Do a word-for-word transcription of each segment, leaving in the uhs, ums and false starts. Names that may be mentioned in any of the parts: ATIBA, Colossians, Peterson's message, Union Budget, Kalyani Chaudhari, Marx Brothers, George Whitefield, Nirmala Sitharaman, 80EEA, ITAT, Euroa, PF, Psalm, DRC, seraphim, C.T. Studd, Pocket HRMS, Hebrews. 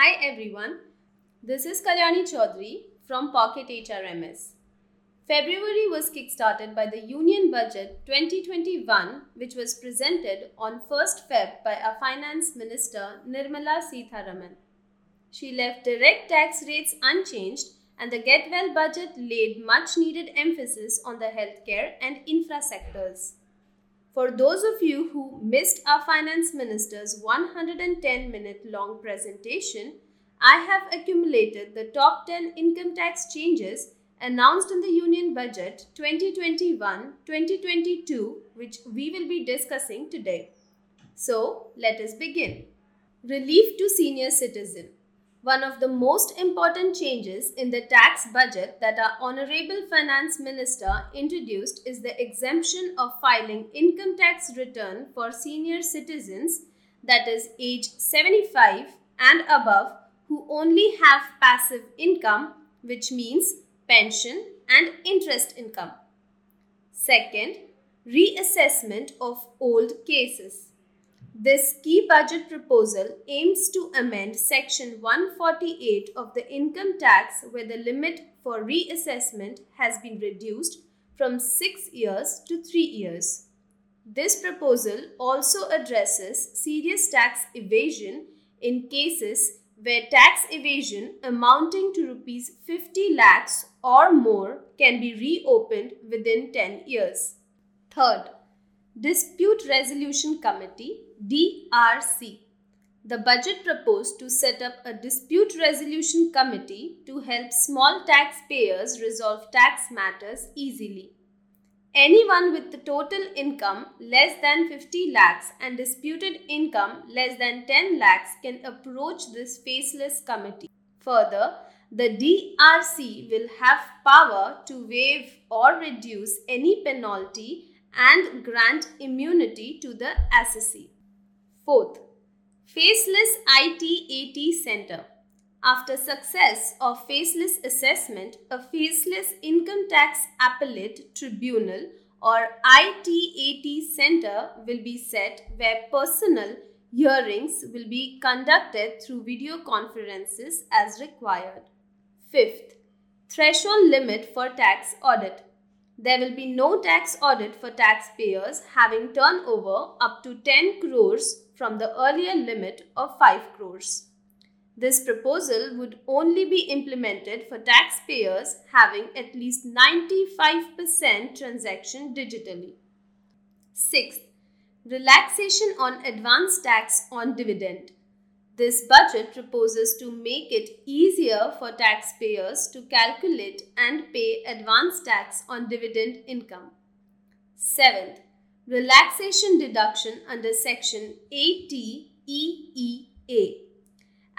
Hi everyone, this is Kalyani Chaudhari from Pocket H R M S. February was kickstarted by the Union Budget twenty twenty-one, which was presented on first of February by our Finance Minister Nirmala Sitharaman. She left direct tax rates unchanged and the Get Well budget laid much needed emphasis on the healthcare and infra sectors. For those of you who missed our Finance Minister's one hundred ten minute long presentation, I have accumulated the top ten income tax changes announced in the Union Budget twenty twenty-one to twenty twenty-two, which we will be discussing today. So, let us begin. Relief to senior citizen. One of the most important changes in the tax budget that our Honorable Finance Minister introduced is the exemption of filing income tax return for senior citizens, that is age seventy-five and above, who only have passive income, which means pension and interest income. Second, reassessment of old cases. This key budget proposal aims to amend Section one forty-eight of the Income Tax, where the limit for reassessment has been reduced from six years to three years. This proposal also addresses serious tax evasion in cases where tax evasion amounting to rupees fifty lakhs or more can be reopened within ten years. Third, Dispute Resolution Committee, D R C. The budget proposed to set up a dispute resolution committee to help small taxpayers resolve tax matters easily. Anyone with the total income less than fifty lakhs and disputed income less than ten lakhs can approach this faceless committee. Further, the D R C will have power to waive or reduce any penalty and grant immunity to the assessee. Fourth, Faceless I T A T Center. After success of faceless assessment, a faceless income tax appellate tribunal or I T A T center will be set, where personal hearings will be conducted through video conferences as required. Fifth, Threshold limit for tax audit. There will be no tax audit for taxpayers having turnover up to ten crores from the earlier limit of five crores. This proposal would only be implemented for taxpayers having at least ninety-five percent transaction digitally. Sixth, relaxation on advance tax on dividend. This budget proposes to make it easier for taxpayers to calculate and pay advance tax on dividend income. Seventh, relaxation deduction under Section eighty E E A.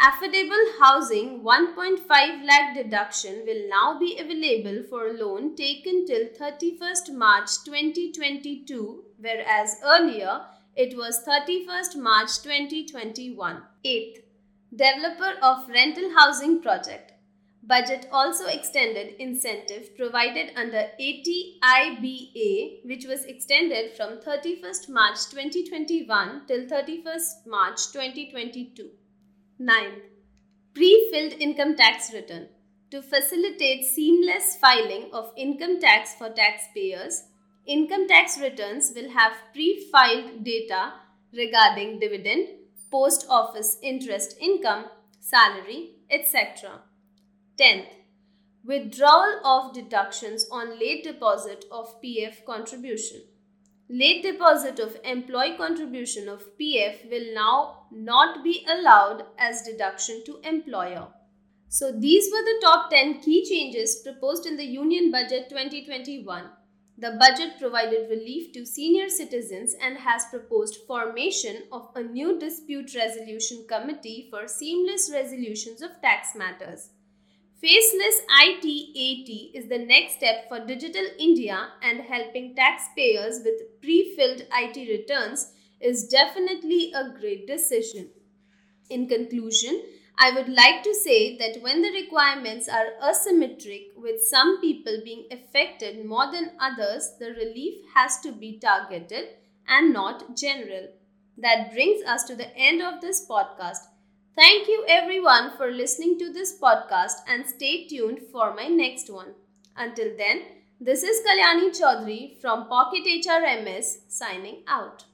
Affordable housing one point five lakh deduction will now be available for loan taken till thirty-first of March twenty twenty-two, whereas earlier it was thirty-first of March twenty twenty-one. eighth. Developer of rental housing project. Budget also extended incentive provided under A T I B A, which was extended from thirty-first of March twenty twenty-one till thirty-first of March twenty twenty-two. ninth. Pre-filled income tax return. To facilitate seamless filing of income tax for taxpayers, income tax returns will have pre-filed data regarding dividend, post office interest income, salary, et cetera. tenth. Withdrawal of deductions on late deposit of P F contribution. Late deposit of employee contribution of P F will now not be allowed as deduction to employer. So these were the top ten key changes proposed in the Union Budget twenty twenty-one. The budget provided relief to senior citizens and has proposed formation of a new dispute resolution committee for seamless resolutions of tax matters. Faceless I T A T is the next step for Digital India, and helping taxpayers with pre-filled I T returns is definitely a great decision. In conclusion, I would like to say that when the requirements are asymmetric, with some people being affected more than others, the relief has to be targeted and not general. That brings us to the end of this podcast. Thank you everyone for listening to this podcast and stay tuned for my next one. Until then, this is Kalyani Chaudhari from Pocket H R M S signing out.